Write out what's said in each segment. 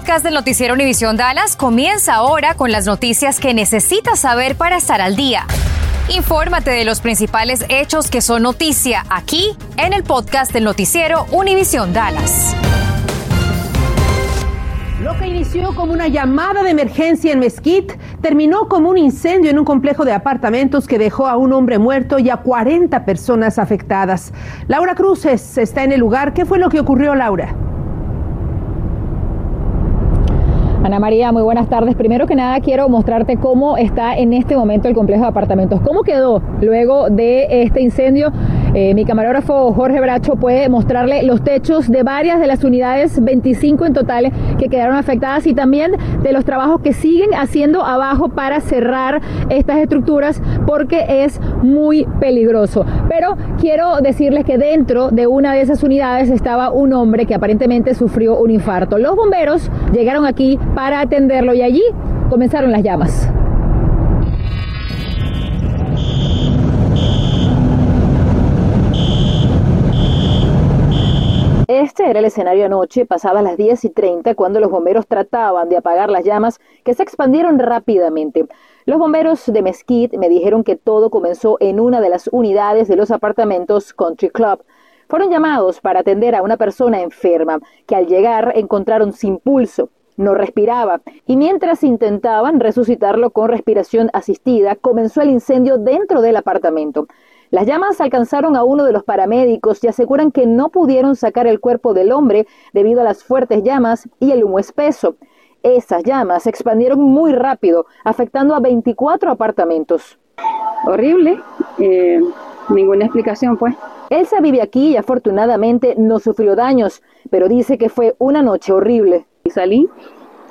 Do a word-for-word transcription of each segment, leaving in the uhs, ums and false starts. podcast del Noticiero Univisión Dallas comienza ahora con las noticias que necesitas saber para estar al día. Infórmate de los principales hechos que son noticia aquí en el podcast del Noticiero Univisión Dallas. Lo que inició como una llamada de emergencia en Mesquite terminó como un incendio en un complejo de apartamentos que dejó a un hombre muerto y a cuarenta personas afectadas. Laura Cruces está en el lugar. ¿Qué fue lo que ocurrió, Laura? Ana María, muy buenas tardes. Primero que nada quiero mostrarte cómo está en este momento el complejo de apartamentos. ¿Cómo quedó luego de este incendio? Eh, mi camarógrafo Jorge Bracho puede mostrarle los techos de varias de las unidades, veinticinco en total, que quedaron afectadas, y también de los trabajos que siguen haciendo abajo para cerrar estas estructuras porque es muy peligroso. Pero quiero decirles que dentro de una de esas unidades estaba un hombre que aparentemente sufrió un infarto. Los bomberos llegaron aquí para atenderlo y allí comenzaron las llamas. Este era el escenario anoche, pasadas las diez y treinta, cuando los bomberos trataban de apagar las llamas que se expandieron rápidamente. Los bomberos de Mesquite me dijeron que todo comenzó en una de las unidades de los apartamentos Country Club. Fueron llamados para atender a una persona enferma, que al llegar encontraron sin pulso. No respiraba, y mientras intentaban resucitarlo con respiración asistida, comenzó el incendio dentro del apartamento. Las llamas alcanzaron a uno de los paramédicos y aseguran que no pudieron sacar el cuerpo del hombre debido a las fuertes llamas y el humo espeso. Esas llamas se expandieron muy rápido, afectando a veinticuatro apartamentos. Horrible, eh, ninguna explicación pues. Elsa vive aquí y afortunadamente no sufrió daños, pero dice que fue una noche horrible. Salí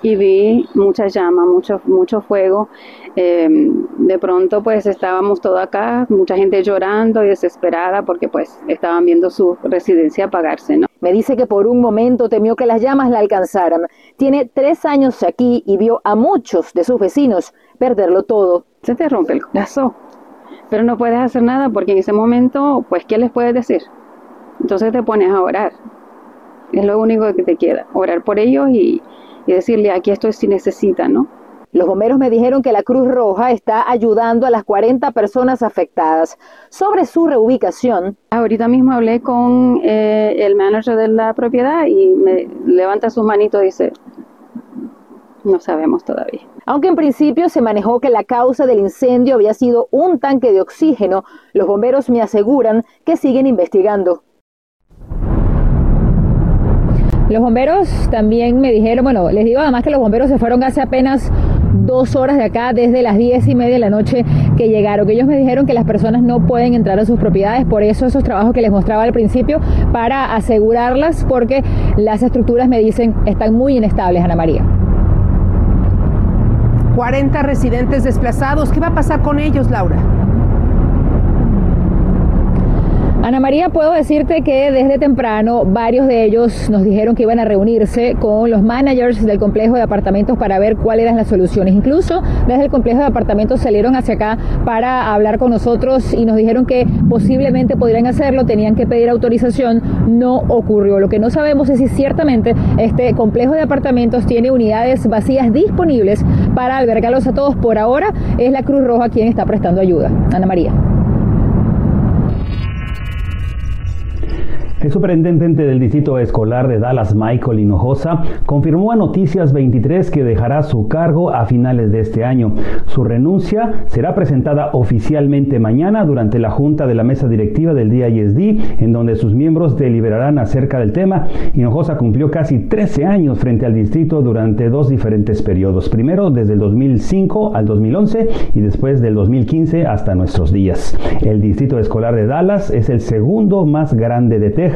y vi muchas llamas, mucho, mucho fuego. Eh, de pronto pues estábamos todos acá, mucha gente llorando y desesperada porque pues estaban viendo su residencia apagarse, ¿no? Me dice que por un momento temió que las llamas la alcanzaran. Tiene tres años aquí y vio a muchos de sus vecinos perderlo todo. Se te rompe el corazón, pero no puedes hacer nada porque en ese momento pues ¿qué les puedes decir? Entonces te pones a orar. Es lo único que te queda, orar por ellos y, y decirle aquí estoy si necesitan, ¿no? Los bomberos me dijeron que la Cruz Roja está ayudando a las cuarenta personas afectadas. Sobre su reubicación... Ahorita mismo hablé con eh, el manager de la propiedad y me levanta sus manitos y dice... No sabemos todavía. Aunque en principio se manejó que la causa del incendio había sido un tanque de oxígeno, los bomberos me aseguran que siguen investigando. Los bomberos también me dijeron, bueno, les digo además que los bomberos se fueron hace apenas dos horas de acá, desde las diez y media de la noche que llegaron, que ellos me dijeron que las personas no pueden entrar a sus propiedades, por eso esos trabajos que les mostraba al principio, para asegurarlas, porque las estructuras, me dicen, están muy inestables, Ana María. cuarenta residentes desplazados, ¿qué va a pasar con ellos, Laura? Ana María, puedo decirte que desde temprano varios de ellos nos dijeron que iban a reunirse con los managers del complejo de apartamentos para ver cuáles eran las soluciones. Incluso desde el complejo de apartamentos salieron hacia acá para hablar con nosotros y nos dijeron que posiblemente podrían hacerlo, tenían que pedir autorización, no ocurrió. Lo que no sabemos es si ciertamente este complejo de apartamentos tiene unidades vacías disponibles para albergarlos a todos. Por ahora es la Cruz Roja quien está prestando ayuda. Ana María. El superintendente del Distrito Escolar de Dallas, Michael Hinojosa, confirmó a Noticias veintitrés que dejará su cargo a finales de este año. Su renuncia será presentada oficialmente mañana durante la junta de la mesa directiva del D I S D, en donde sus miembros deliberarán acerca del tema. Hinojosa cumplió casi trece años frente al distrito durante dos diferentes periodos. Primero desde el dos mil cinco al dos mil once y después del dos mil quince hasta nuestros días. El Distrito Escolar de Dallas es el segundo más grande de Texas.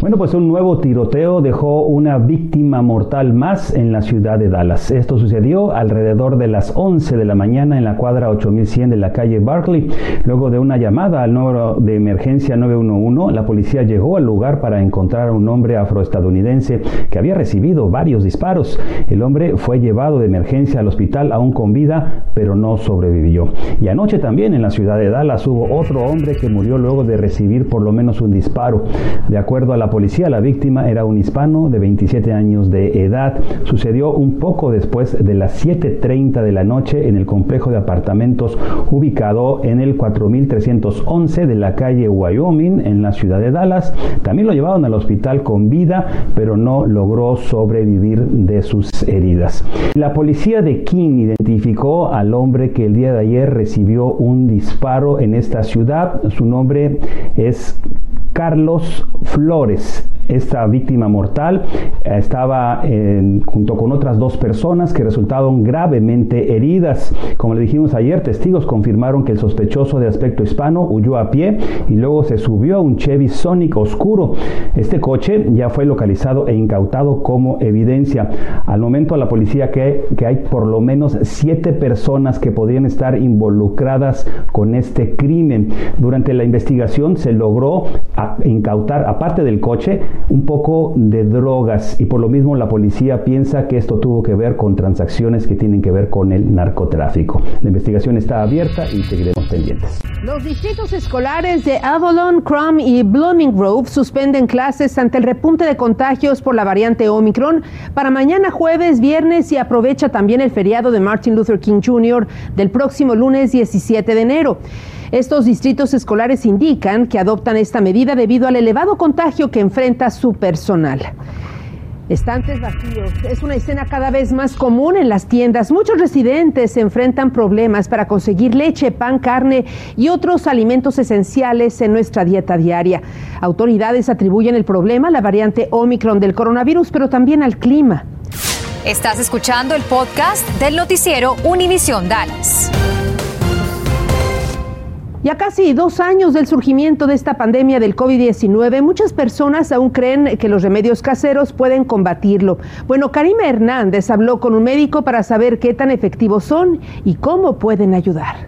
Bueno, pues un nuevo tiroteo dejó una víctima mortal más en la ciudad de Dallas. Esto sucedió alrededor de las once de la mañana en la cuadra ocho mil cien de la calle Barclay. Luego de una llamada al número de emergencia nueve uno uno, la policía llegó al lugar para encontrar a un hombre afroestadounidense que había recibido varios disparos. El hombre fue llevado de emergencia al hospital aún con vida, pero no sobrevivió. Y anoche también en la ciudad de Dallas hubo otro hombre que murió luego de recibir por lo menos un disparo. De acuerdo a la la policía. La víctima era un hispano de veintisiete años de edad. Sucedió un poco después de las siete treinta de la noche en el complejo de apartamentos ubicado en el cuatro mil trescientos once de la calle Wyoming en la ciudad de Dallas. También lo llevaron al hospital con vida, pero no logró sobrevivir de sus heridas. La policía de King identificó al hombre que el día de ayer recibió un disparo en esta ciudad. Su nombre es Carlos Flores. Esta víctima mortal estaba eh, junto con otras dos personas que resultaron gravemente heridas. Como le dijimos ayer, testigos confirmaron que el sospechoso de aspecto hispano huyó a pie y luego se subió a un Chevy Sonic oscuro. Este coche ya fue localizado e incautado como evidencia. Al momento la policía cree que hay por lo menos siete personas que podrían estar involucradas con este crimen. Durante la investigación se logró a incautar, aparte del coche, un poco de drogas, y por lo mismo la policía piensa que esto tuvo que ver con transacciones que tienen que ver con el narcotráfico. La investigación está abierta y seguiremos pendientes. Los distritos escolares de Avalon, Krum y Blooming Grove suspenden clases ante el repunte de contagios por la variante Ómicron para mañana jueves, viernes, y aprovecha también el feriado de Martin Luther King junior del próximo lunes diecisiete de enero. Estos distritos escolares indican que adoptan esta medida debido al elevado contagio que enfrenta su personal. Estantes vacíos es una escena cada vez más común en las tiendas. Muchos residentes se enfrentan problemas para conseguir leche, pan, carne y otros alimentos esenciales en nuestra dieta diaria. Autoridades atribuyen el problema a la variante Ómicron del coronavirus, pero también al clima. Estás escuchando el podcast del noticiero Univisión Dallas. Ya casi dos años del surgimiento de esta pandemia del COVID diecinueve, muchas personas aún creen que los remedios caseros pueden combatirlo. Bueno, Karima Hernández habló con un médico para saber qué tan efectivos son y cómo pueden ayudar.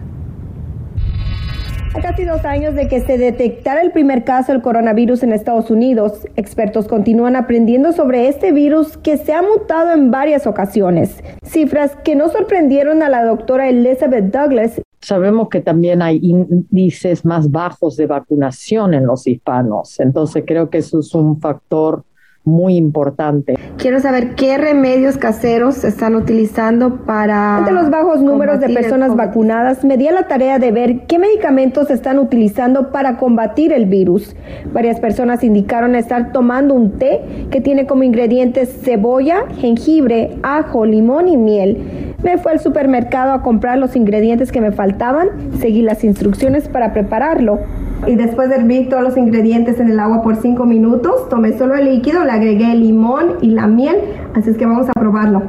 A casi dos años de que se detectara el primer caso del coronavirus en Estados Unidos, expertos continúan aprendiendo sobre este virus que se ha mutado en varias ocasiones. Cifras que no sorprendieron a la doctora Elizabeth Douglas. Sabemos que también hay índices más bajos de vacunación en los hispanos, entonces creo que eso es un factor muy importante. Quiero saber qué remedios caseros se están utilizando para... Ante los bajos números de personas vacunadas, me di a la tarea de ver qué medicamentos se están utilizando para combatir el virus. Varias personas indicaron estar tomando un té que tiene como ingredientes cebolla, jengibre, ajo, limón y miel. Me fui al supermercado a comprar los ingredientes que me faltaban, seguí las instrucciones para prepararlo. Y después de hervir todos los ingredientes en el agua por cinco minutos, tomé solo el líquido, le agregué el limón y la miel, así es que vamos a probarlo.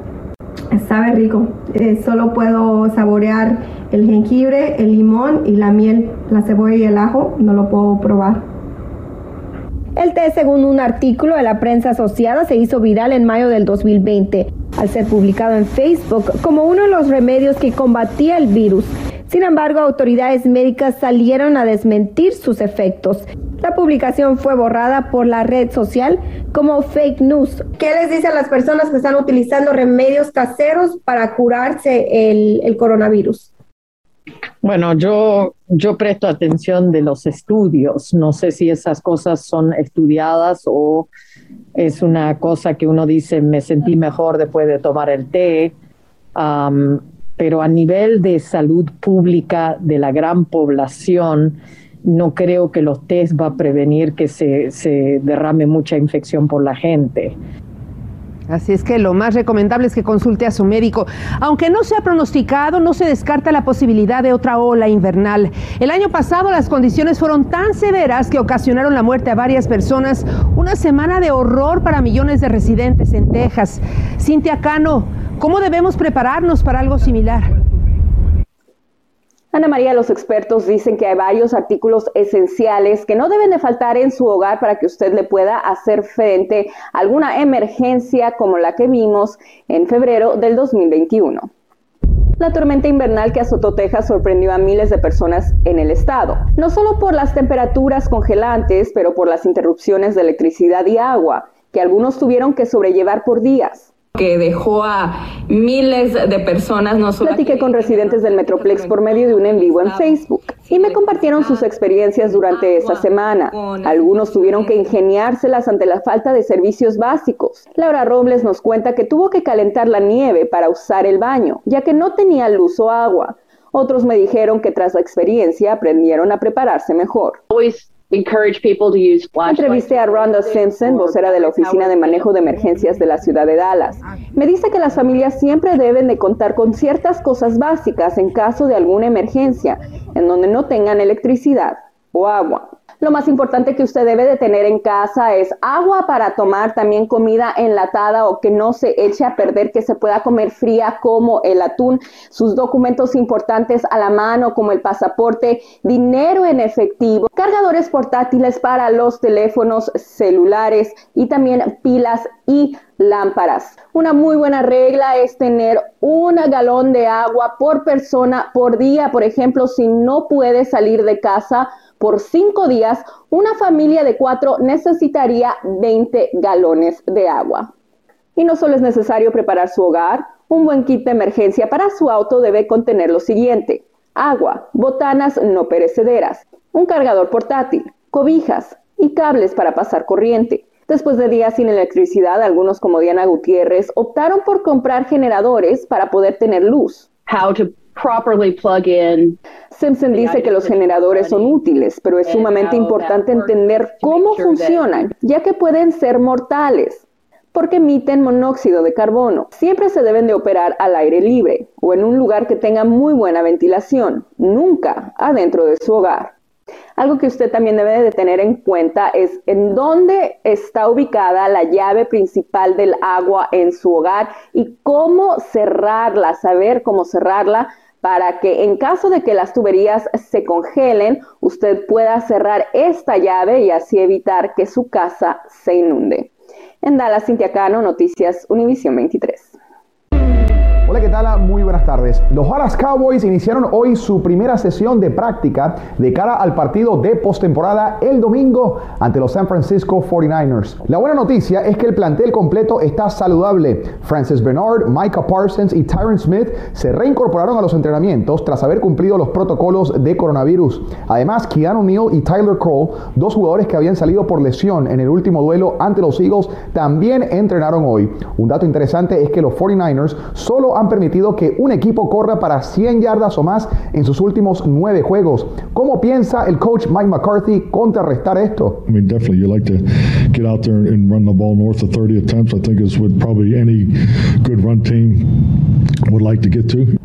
Sabe rico, eh, solo puedo saborear el jengibre, el limón y la miel, la cebolla y el ajo, no lo puedo probar. El té, según un artículo de la prensa asociada, se hizo viral en mayo del dos mil veinte, al ser publicado en Facebook como uno de los remedios que combatía el virus. Sin embargo, autoridades médicas salieron a desmentir sus efectos. La publicación fue borrada por la red social como fake news. ¿Qué les dice a las personas que están utilizando remedios caseros para curarse el, el coronavirus? Bueno, yo, yo presto atención de los estudios. No sé si esas cosas son estudiadas o es una cosa que uno dice, me sentí mejor después de tomar el té. Um, pero a nivel de salud pública de la gran población, no creo que los tés va a prevenir que se, se derrame mucha infección por la gente. Así es que lo más recomendable es que consulte a su médico. Aunque no sea pronosticado, no se descarta la posibilidad de otra ola invernal. El año pasado las condiciones fueron tan severas que ocasionaron la muerte a varias personas. Una semana de horror para millones de residentes en Texas. Cintia Cano, ¿cómo debemos prepararnos para algo similar? Ana María, los expertos dicen que hay varios artículos esenciales que no deben de faltar en su hogar para que usted le pueda hacer frente a alguna emergencia como la que vimos en febrero del dos mil veintiuno. La tormenta invernal que azotó Texas sorprendió a miles de personas en el estado, no solo por las temperaturas congelantes, pero por las interrupciones de electricidad y agua, que algunos tuvieron que sobrellevar por días. que dejó a miles de personas. No solo Platiqué con residentes del Metroplex por medio de un en vivo en Facebook y me compartieron sus experiencias durante esta semana. Algunos tuvieron que ingeniárselas ante la falta de servicios básicos. Laura Robles nos cuenta que tuvo que calentar la nieve para usar el baño, ya que no tenía luz o agua. Otros me dijeron que tras la experiencia aprendieron a prepararse mejor. Entrevisté a Rhonda Simpson, vocera de la Oficina de Manejo de Emergencias de la Ciudad de Dallas. Me dice que las familias siempre deben de contar con ciertas cosas básicas en caso de alguna emergencia, en donde no tengan electricidad o agua. Lo más importante que usted debe de tener en casa es agua para tomar, también comida enlatada o que no se eche a perder, que se pueda comer fría como el atún, sus documentos importantes a la mano como el pasaporte, dinero en efectivo, cargadores portátiles para los teléfonos celulares y también pilas y lámparas. Una muy buena regla es tener un galón de agua por persona por día. Por ejemplo, si no puede salir de casa por cinco días, una familia de cuatro necesitaría veinte galones de agua. Y no solo es necesario preparar su hogar, un buen kit de emergencia para su auto debe contener lo siguiente: agua, botanas no perecederas, un cargador portátil, cobijas y cables para pasar corriente. Después de días sin electricidad, algunos como Diana Gutiérrez optaron por comprar generadores para poder tener luz. How to properly plug in. Simpson dice que los generadores son útiles, pero es sumamente importante entender cómo funcionan, ya que pueden ser mortales, porque emiten monóxido de carbono. Siempre se deben de operar al aire libre o en un lugar que tenga muy buena ventilación, nunca adentro de su hogar. Algo que usted también debe de tener en cuenta es en dónde está ubicada la llave principal del agua en su hogar y cómo cerrarla, saber cómo cerrarla para que en caso de que las tuberías se congelen, usted pueda cerrar esta llave y así evitar que su casa se inunde. En Dallas, Cintia Cano, Noticias Univisión veintitrés. Hola, ¿qué tal? Muy buenas tardes. Los Dallas Cowboys iniciaron hoy su primera sesión de práctica de cara al partido de postemporada el domingo ante los San Francisco cuarenta y nueve ers. La buena noticia es que el plantel completo está saludable. Francis Bernard, Micah Parsons y Tyron Smith se reincorporaron a los entrenamientos tras haber cumplido los protocolos de coronavirus. Además, Keanu Neal y Tyler Cole, dos jugadores que habían salido por lesión en el último duelo ante los Eagles, también entrenaron hoy. Un dato interesante es que los cuarenta y nueve ers solo han permitido que un equipo corra para cien yardas o más en sus últimos nueve juegos. ¿Cómo piensa el coach Mike McCarthy contrarrestar esto?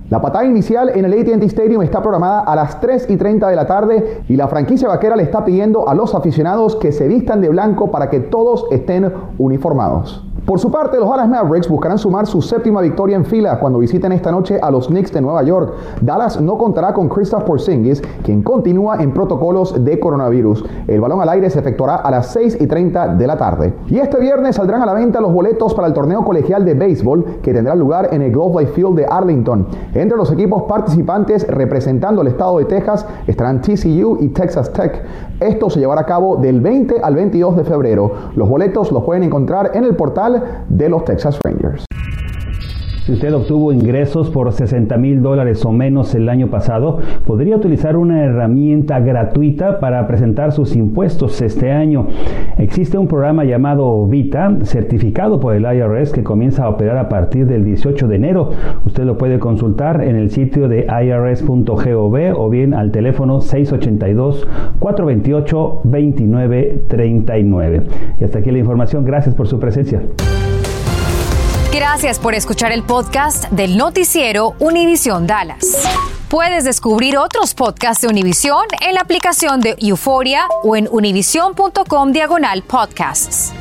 La patada inicial en el A T and T Stadium está programada a las tres y treinta de la tarde y la franquicia vaquera le está pidiendo a los aficionados que se vistan de blanco para que todos estén uniformados. Por su parte, los Dallas Mavericks buscarán sumar su séptima victoria en fila cuando visiten esta noche a los Knicks de Nueva York. Dallas no contará con Kristaps Porzingis, quien continúa en protocolos de coronavirus. El balón al aire se efectuará a las seis y treinta de la tarde. Y este viernes saldrán a la venta los boletos para el torneo colegial de béisbol que tendrá lugar en el Globe Life Field de Arlington. Entre los equipos participantes representando al estado de Texas estarán T C U y Texas Tech. Esto se llevará a cabo del veinte al veintidós de febrero. Los boletos los pueden encontrar en el portal de los Texas Rangers. Si usted obtuvo ingresos por sesenta mil dólares o menos el año pasado, podría utilizar una herramienta gratuita para presentar sus impuestos este año. Existe un programa llamado Vita, certificado por el I R S, que comienza a operar a partir del dieciocho de enero. Usted lo puede consultar en el sitio de i r s punto gov o bien al teléfono seis ocho dos, cuatro dos ocho, dos nueve tres nueve. Y hasta aquí la información. Gracias por su presencia. Gracias por escuchar el podcast del Noticiero Univisión Dallas. Puedes descubrir otros podcasts de Univisión en la aplicación de Euforia o en univision punto com diagonal podcasts.